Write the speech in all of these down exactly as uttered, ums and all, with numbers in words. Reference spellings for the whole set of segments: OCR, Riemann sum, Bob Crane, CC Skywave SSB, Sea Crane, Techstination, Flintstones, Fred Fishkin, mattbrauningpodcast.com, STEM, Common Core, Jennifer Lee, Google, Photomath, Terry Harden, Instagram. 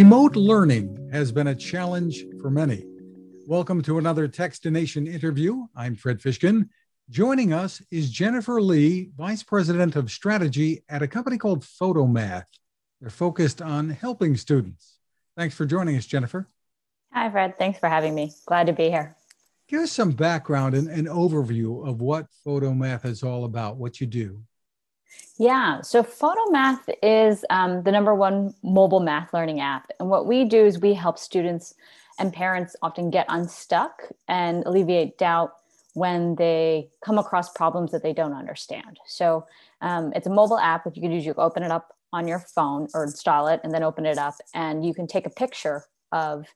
Remote learning has been a challenge for many. Welcome to another Techstination interview. I'm Fred Fishkin. Joining us is Jennifer Lee, Vice President of Strategy at a company called Photomath. They're focused on helping students. Thanks for joining us, Jennifer. Hi, Fred. Thanks for having me. Glad to be here. Give us some background and an overview of what Photomath is all about, what you do. Yeah, so Photomath is um, the number one mobile math learning app. And what we do is we help students and parents often get unstuck and alleviate doubt when they come across problems that they don't understand. So um, it's a mobile app. What you can do is you open it up on your phone or install it and then open it up, and you can take a picture of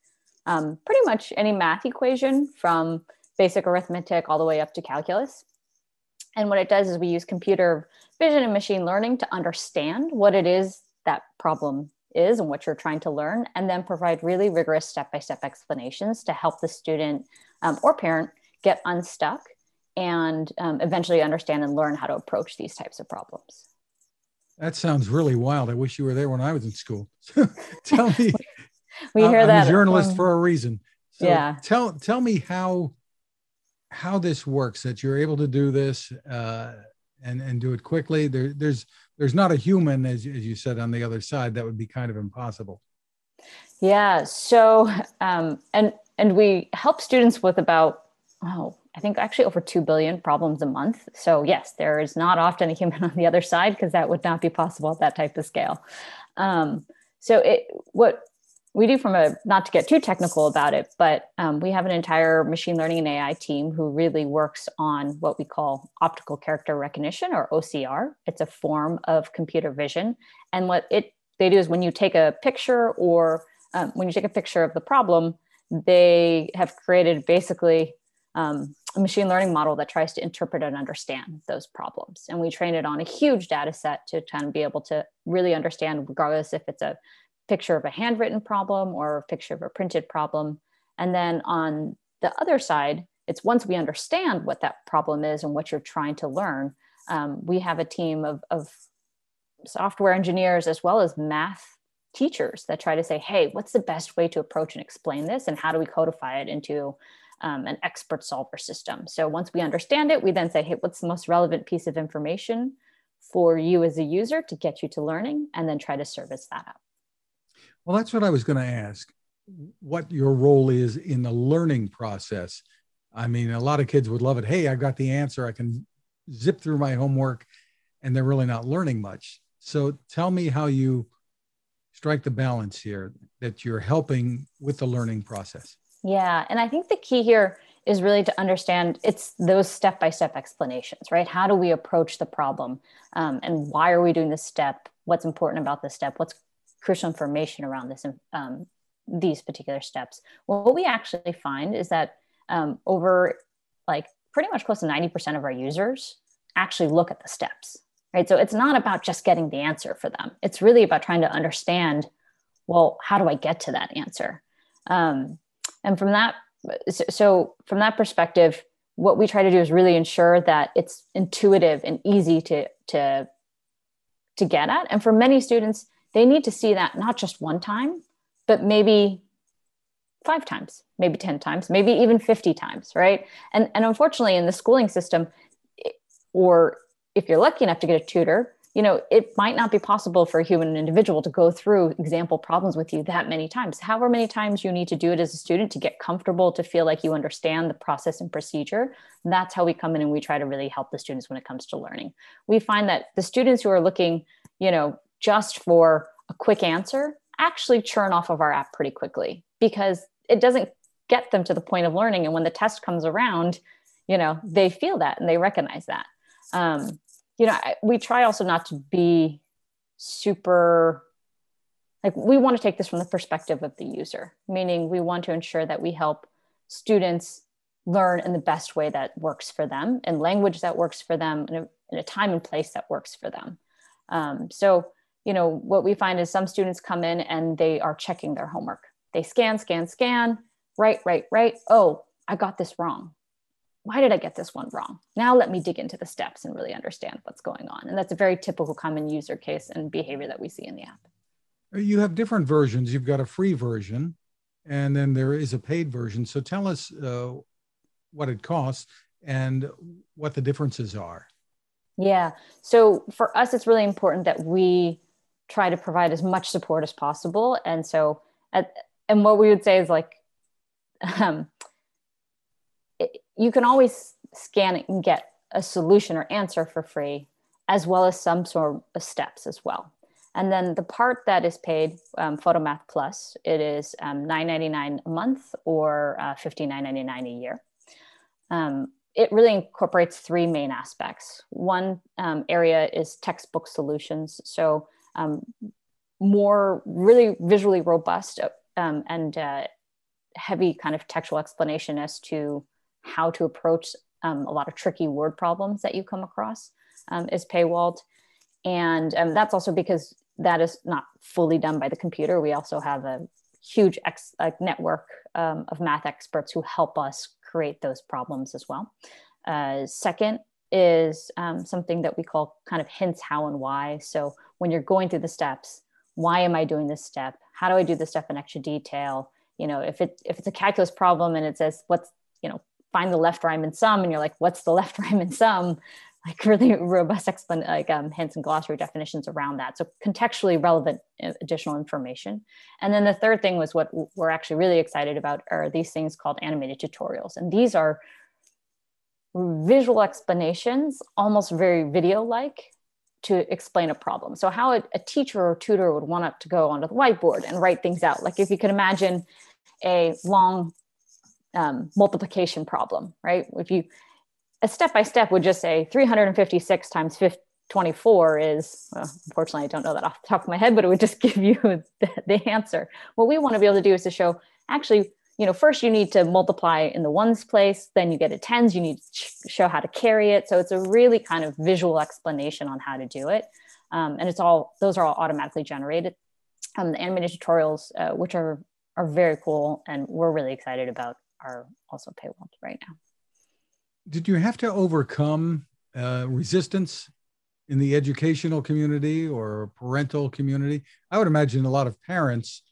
um, pretty much any math equation from basic arithmetic all the way up to calculus. And what it does is we use computer vision and machine learning to understand what it is that problem is and what you're trying to learn, and then provide really rigorous step-by-step explanations to help the student um, or parent get unstuck and um, eventually understand and learn how to approach these types of problems. That sounds really wild. I wish you were there when I was in school. Tell me, we hear uh, that I'm a journalist um, for a reason. So yeah. Tell tell me how how this works, that you're able to do this uh, and, and do it quickly. There, there's, there's not a human, as, as you said, on the other side. That would be kind of impossible. Yeah. So, um, and, and we help students with about, oh, I think actually over two billion problems a month. So yes, there is not often a human on the other side, because that would not be possible at that type of scale. Um, so it, what, We do from a, not to get too technical about it, but um, we have an entire machine learning and A I team who really works on what we call optical character recognition, or O C R. It's a form of computer vision. And what it they do is when you take a picture or um, when you take a picture of the problem, they have created basically um, a machine learning model that tries to interpret and understand those problems. And we train it on a huge data set to kind of be able to really understand, regardless if it's a picture of a handwritten problem or a picture of a printed problem. And then on the other side, it's once we understand what that problem is and what you're trying to learn, um, we have a team of, of software engineers as well as math teachers that try to say, hey, what's the best way to approach and explain this? And how do we codify it into um, an expert solver system? So once we understand it, we then say, hey, what's the most relevant piece of information for you as a user to get you to learning, and then try to service that up. Well, that's what I was going to ask, what your role is in the learning process. I mean, a lot of kids would love it. Hey, I've got the answer. I can zip through my homework, and they're really not learning much. So tell me how you strike the balance here, that you're helping with the learning process. Yeah. And I think the key here is really to understand it's those step-by-step explanations, right? How do we approach the problem? Um, and why are we doing this step? What's important about this step? What's crucial information around this, um, these particular steps. Well, what we actually find is that um, over like pretty much close to ninety percent of our users actually look at the steps, right? So it's not about just getting the answer for them. It's really about trying to understand, well, how do I get to that answer? Um, and from that, so from that perspective, what we try to do is really ensure that it's intuitive and easy to, to, to get at. And for many students, they need to see that not just one time, but maybe five times, maybe ten times, maybe even fifty times, right? And, and unfortunately, in the schooling system, or if you're lucky enough to get a tutor, you know, it might not be possible for a human individual to go through example problems with you that many times. However many times you need to do it as a student to get comfortable, to feel like you understand the process and procedure, that's how we come in and we try to really help the students when it comes to learning. We find that the students who are looking, you know, just for a quick answer, actually churn off of our app pretty quickly, because it doesn't get them to the point of learning. And when the test comes around, you know, they feel that and they recognize that. Um, you know, I, we try also not to be super, like we want to take this from the perspective of the user, meaning we want to ensure that we help students learn in the best way that works for them, in language that works for them, in a, in a time and place that works for them. Um, so, You know, what we find is some students come in and they are checking their homework. They scan, scan, scan, right, right, right. Oh, I got this wrong. Why did I get this one wrong? Now let me dig into the steps and really understand what's going on. And that's a very typical common user case and behavior that we see in the app. You have different versions. You've got a free version, and then there is a paid version. So tell us uh, what it costs and what the differences are. Yeah. So for us, it's really important that we try to provide as much support as possible. And so, at, and what we would say is like, um, it, you can always scan it and get a solution or answer for free, as well as some sort of steps as well. And then the part that is paid, um, Photomath Plus, it is um, nine ninety-nine a month or uh, fifty-nine ninety-nine a year. Um, it really incorporates three main aspects. One um, area is textbook solutions. So um, more really visually robust um, and uh, heavy kind of textual explanation as to how to approach um, a lot of tricky word problems that you come across um, is paywalled. And um, that's also because that is not fully done by the computer. We also have a huge ex a network um, of math experts who help us create those problems as well. Uh, second is um, something that we call kind of hints, how, and why. So when you're going through the steps, why am I doing this step? How do I do this step in extra detail? You know, if it if it's a calculus problem and it says, what's, you know, find the left Riemann sum, and you're like, what's the left Riemann sum? Like really robust explan like um, hints and glossary definitions around that. So contextually relevant additional information. And then the third thing was what we're actually really excited about are these things called animated tutorials. And these are visual explanations, almost very video-like, to explain a problem. So how a, a teacher or tutor would want to go onto the whiteboard and write things out. Like if you could imagine a long um, multiplication problem, right? If you a step-by-step would just say three hundred fifty-six times twenty-four is, well, unfortunately, I don't know that off the top of my head, but it would just give you the, the answer. What we want to be able to do is to show, actually, you know, first you need to multiply in the ones place, then you get a tens, you need to show how to carry it. So it's a really kind of visual explanation on how to do it. Um, and it's all, those are all automatically generated. Um, the animated tutorials, uh, which are, are very cool, and we're really excited about, are also paywalled right now. Did you have to overcome uh, resistance in the educational community or parental community? I would imagine a lot of parents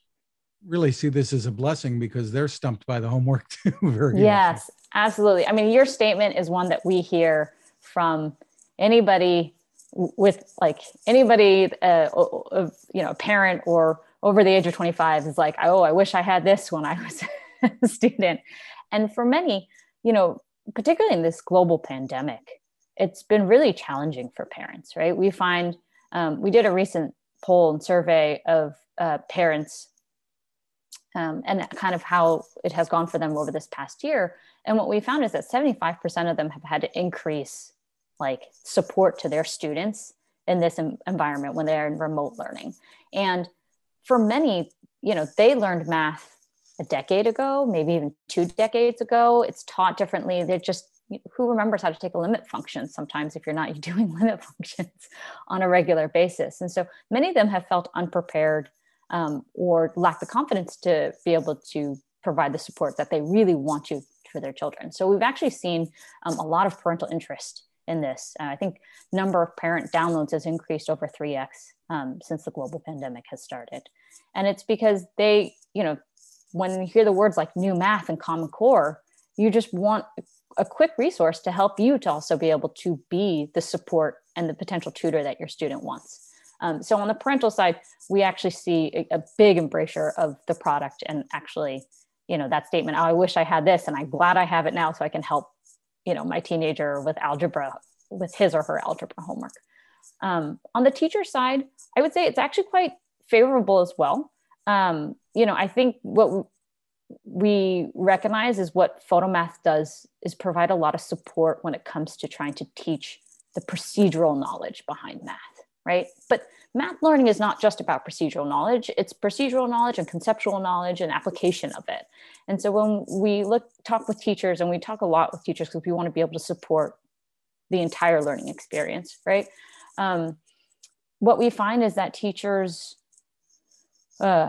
really see this as a blessing because they're stumped by the homework too. Very yes, much. Absolutely. I mean, your statement is one that we hear from anybody with like anybody, uh, you know, a parent or over the age of twenty-five is like, oh, I wish I had this when I was a student. And for many, you know, particularly in this global pandemic, it's been really challenging for parents, right? We find, um, we did a recent poll and survey of uh, parents um, and kind of how it has gone for them over this past year. And what we found is that seventy-five percent of them have had to increase like support to their students in this environment when they're in remote learning. And for many, you know, they learned math a decade ago, maybe even two decades ago. It's taught differently. They're just, who remembers how to take a limit function sometimes if you're not doing limit functions on a regular basis? And so many of them have felt unprepared um, or lack the confidence to be able to provide the support that they really want to for their children. So we've actually seen um, a lot of parental interest in this. Uh, I think number of parent downloads has increased over three X um, since the global pandemic has started. And it's because they, you know, when you hear the words like new math and Common Core, you just want a quick resource to help you to also be able to be the support and the potential tutor that your student wants. Um, so on the parental side, we actually see a, a big embrasure of the product, and actually, you know, that statement, oh, I wish I had this, and I'm glad I have it now so I can help, you know, my teenager with algebra, with his or her algebra homework. Um, on the teacher side, I would say it's actually quite favorable as well. Um, you know, I think what we recognize is what Photomath does is provide a lot of support when it comes to trying to teach the procedural knowledge behind math, right? But math learning is not just about procedural knowledge. It's procedural knowledge and conceptual knowledge and application of it. And so when we look, talk with teachers, and we talk a lot with teachers because we want to be able to support the entire learning experience, right? Um, what we find is that teachers Uh,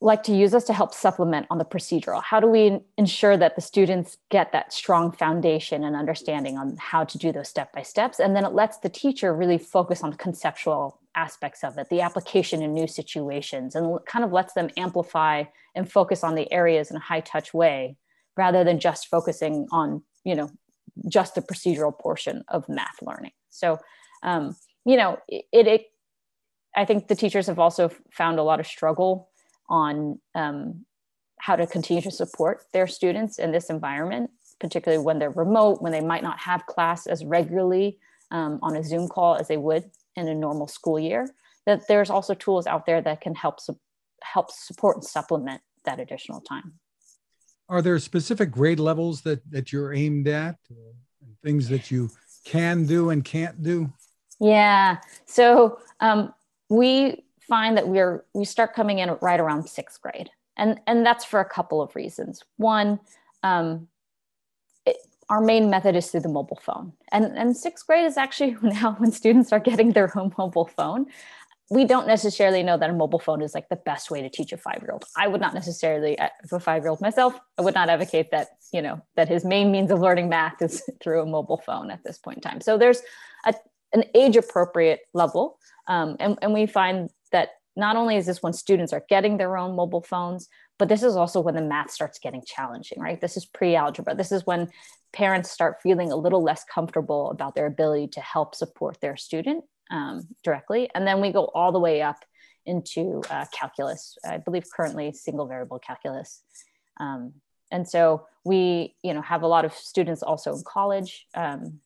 like to use us to help supplement on the procedural. How do we ensure that the students get that strong foundation and understanding on how to do those step-by-steps? And then it lets the teacher really focus on the conceptual aspects of it, the application in new situations, and kind of lets them amplify and focus on the areas in a high touch way, rather than just focusing on, you know, just the procedural portion of math learning. So, um, you know, it, it, I think the teachers have also found a lot of struggle on um, how to continue to support their students in this environment, particularly when they're remote, when they might not have class as regularly um, on a Zoom call as they would in a normal school year, that there's also tools out there that can help, su- help support and supplement that additional time. Are there specific grade levels that, that you're aimed at, and things that you can do and can't do? Yeah, so um, we find that we're we start coming in right around sixth grade, and, and that's for a couple of reasons. One, um, it, our main method is through the mobile phone, and, and sixth grade is actually now when students are getting their own mobile phone. We don't necessarily know that a mobile phone is like the best way to teach a five-year-old. I would not necessarily, as a five-year-old myself, I would not advocate that, you know, that his main means of learning math is through a mobile phone at this point in time. So there's a, an age-appropriate level. Um, and, and we find that not only is this when students are getting their own mobile phones, but this is also when the math starts getting challenging, right? This is pre-algebra. This is when parents start feeling a little less comfortable about their ability to help support their student um, directly. And then we go all the way up into uh, calculus, I believe currently single variable calculus. Um, and so we, you know, have a lot of students also in college um,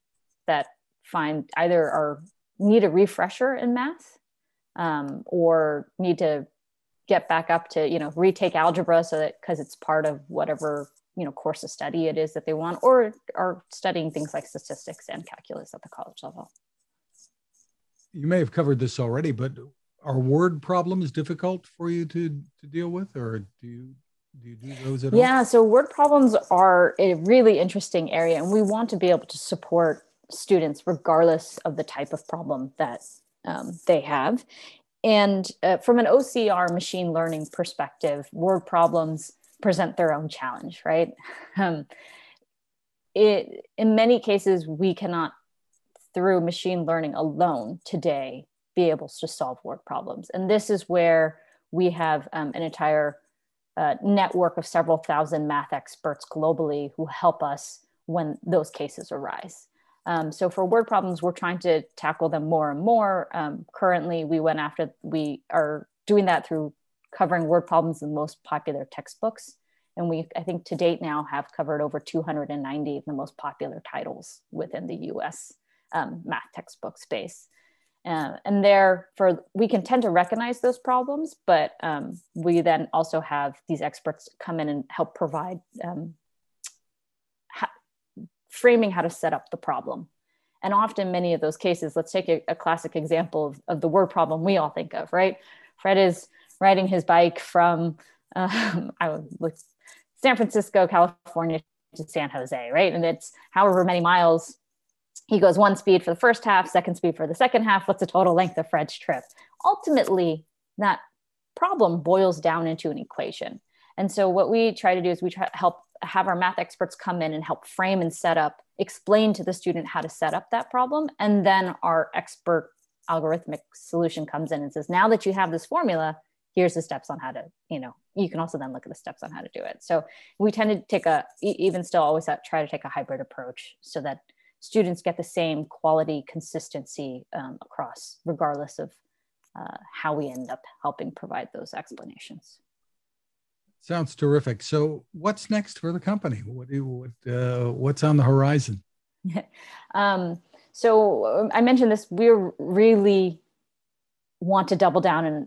that find either are need a refresher in math um, or need to get back up to, you know, retake algebra so that, because it's part of whatever, you know, course of study it is that they want, or are studying things like statistics and calculus at the college level. You may have covered this already, but are word problems difficult for you to, to deal with, or do you do, you do those at all? Yeah, so word problems are a really interesting area, and we want to be able to support students regardless of the type of problem that um, they have. And uh, from an O C R machine learning perspective, word problems present their own challenge, right? Um, it, in many cases, we cannot, through machine learning alone today, be able to solve word problems. And this is where we have um, an entire uh, network of several thousand math experts globally who help us when those cases arise. Um, so for word problems, we're trying to tackle them more and more. Um, currently, we went after, we are doing that through covering word problems in the most popular textbooks. And we, I think to date now, have covered over two hundred ninety of the most popular titles within the U S Um, math textbook space, uh, and there for we can tend to recognize those problems, but um, we then also have these experts come in and help provide um, ha- framing how to set up the problem. And often many of those cases, let's take a, a classic example of, of the word problem we all think of, right? Fred is riding his bike from um, I would, San Francisco, California to San Jose, right? And it's however many miles. He goes one speed for the first half, second speed for the second half. What's the total length of Fred's trip? Ultimately, that problem boils down into an equation. And so what we try to do is we try to help have our math experts come in and help frame and set up, explain to the student how to set up that problem. And then our expert algorithmic solution comes in and says, now that you have this formula, here's the steps on how to, you know, you can also then look at the steps on how to do it. So we tend to take a, even still always try to take a hybrid approach so that students get the same quality consistency um, across, regardless of uh, how we end up helping provide those explanations. Sounds terrific. So what's next for the company? What, what uh, what's on the horizon? um, so I mentioned this, we really want to double down and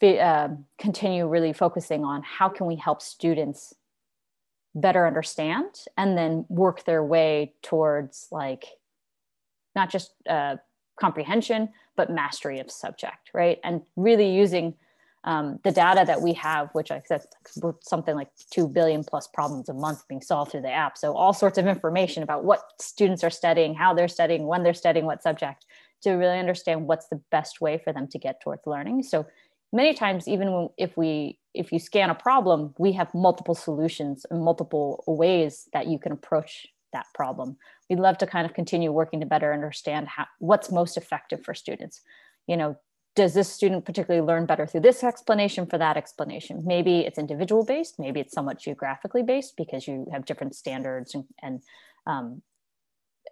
fi- uh, continue really focusing on how can we help students better understand and then work their way towards like not just uh, comprehension, but mastery of subject, right? And really using um, the data that we have, which I said something like two billion plus problems a month being solved through the app. So all sorts of information about what students are studying, how they're studying, when they're studying, what subject, to really understand what's the best way for them to get towards learning. So many times, even when, if we if you scan a problem, we have multiple solutions and multiple ways that you can approach that problem. We'd love to kind of continue working to better understand how, what's most effective for students. You know, does this student particularly learn better through this explanation for that explanation? Maybe it's individual based, maybe it's somewhat geographically based because you have different standards and, and, um,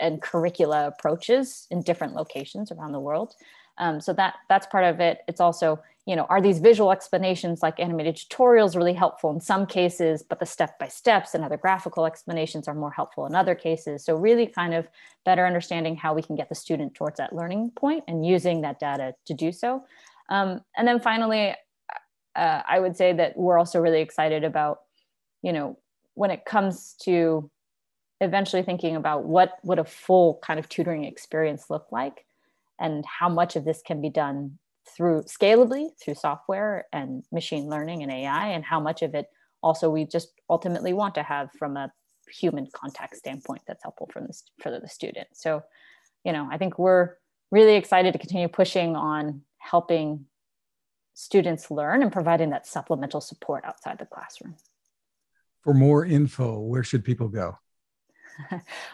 and curricula approaches in different locations around the world. Um, so that, that's part of it. It's also, you know, are these visual explanations like animated tutorials really helpful in some cases, but the step-by-steps and other graphical explanations are more helpful in other cases. So really kind of better understanding how we can get the student towards that learning point and using that data to do so. Um, and then finally, uh, I would say that we're also really excited about, you know, when it comes to eventually thinking about what would a full kind of tutoring experience look like and how much of this can be done through scalably through software and machine learning and A I, and how much of it also we just ultimately want to have from a human contact standpoint that's helpful for the, for the student. So, you know, I think we're really excited to continue pushing on helping students learn and providing that supplemental support outside the classroom. For more info, where should people go?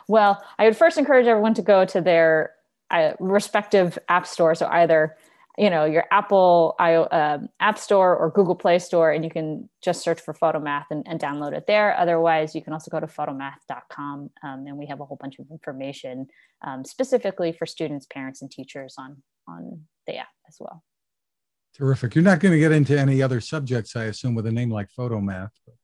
Well, I would first encourage everyone to go to their uh, respective app store. So either, you know, your Apple uh, App Store or Google Play Store, and you can just search for Photomath and, and download it there. Otherwise, you can also go to photomath dot com, um, and we have a whole bunch of information um, specifically for students, parents, and teachers on, on the app as well. Terrific. You're not going to get into any other subjects, I assume, with a name like Photomath, but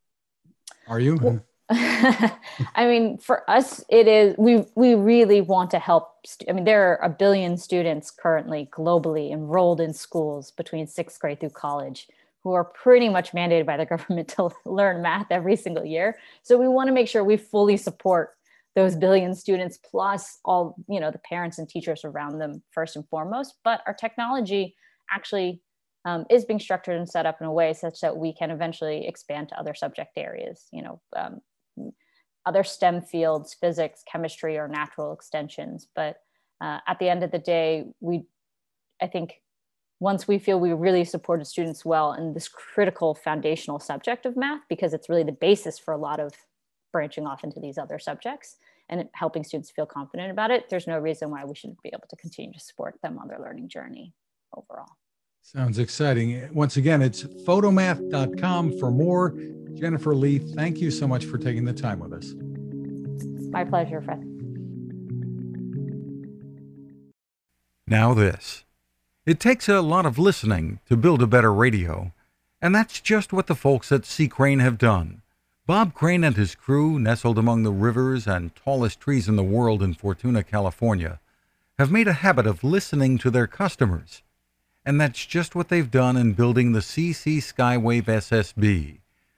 are you? Well, I mean, for us, it is, we, we really want to help. I mean, there are a billion students currently globally enrolled in schools between sixth grade through college who are pretty much mandated by the government to learn math every single year. So we want to make sure we fully support those billion students plus all, you know, the parents and teachers around them first and foremost. But our technology actually Um, is being structured and set up in a way such that we can eventually expand to other subject areas, you know, um, other STEM fields, physics, chemistry, or natural extensions. But uh, at the end of the day, we, I think, once we feel we really supported students well in this critical foundational subject of math, because it's really the basis for a lot of branching off into these other subjects and helping students feel confident about it, there's no reason why we shouldn't be able to continue to support them on their learning journey overall. Sounds exciting. Once again, it's photomath dot com for more. Jennifer Lee, thank you so much for taking the time with us. My pleasure, Fred. Now this. It takes a lot of listening to build a better radio, and that's just what the folks at Sea Crane have done. Bob Crane and his crew, nestled among the rivers and tallest trees in the world in Fortuna, California, have made a habit of listening to their customers. And that's just what they've done in building the C C Skywave S S B,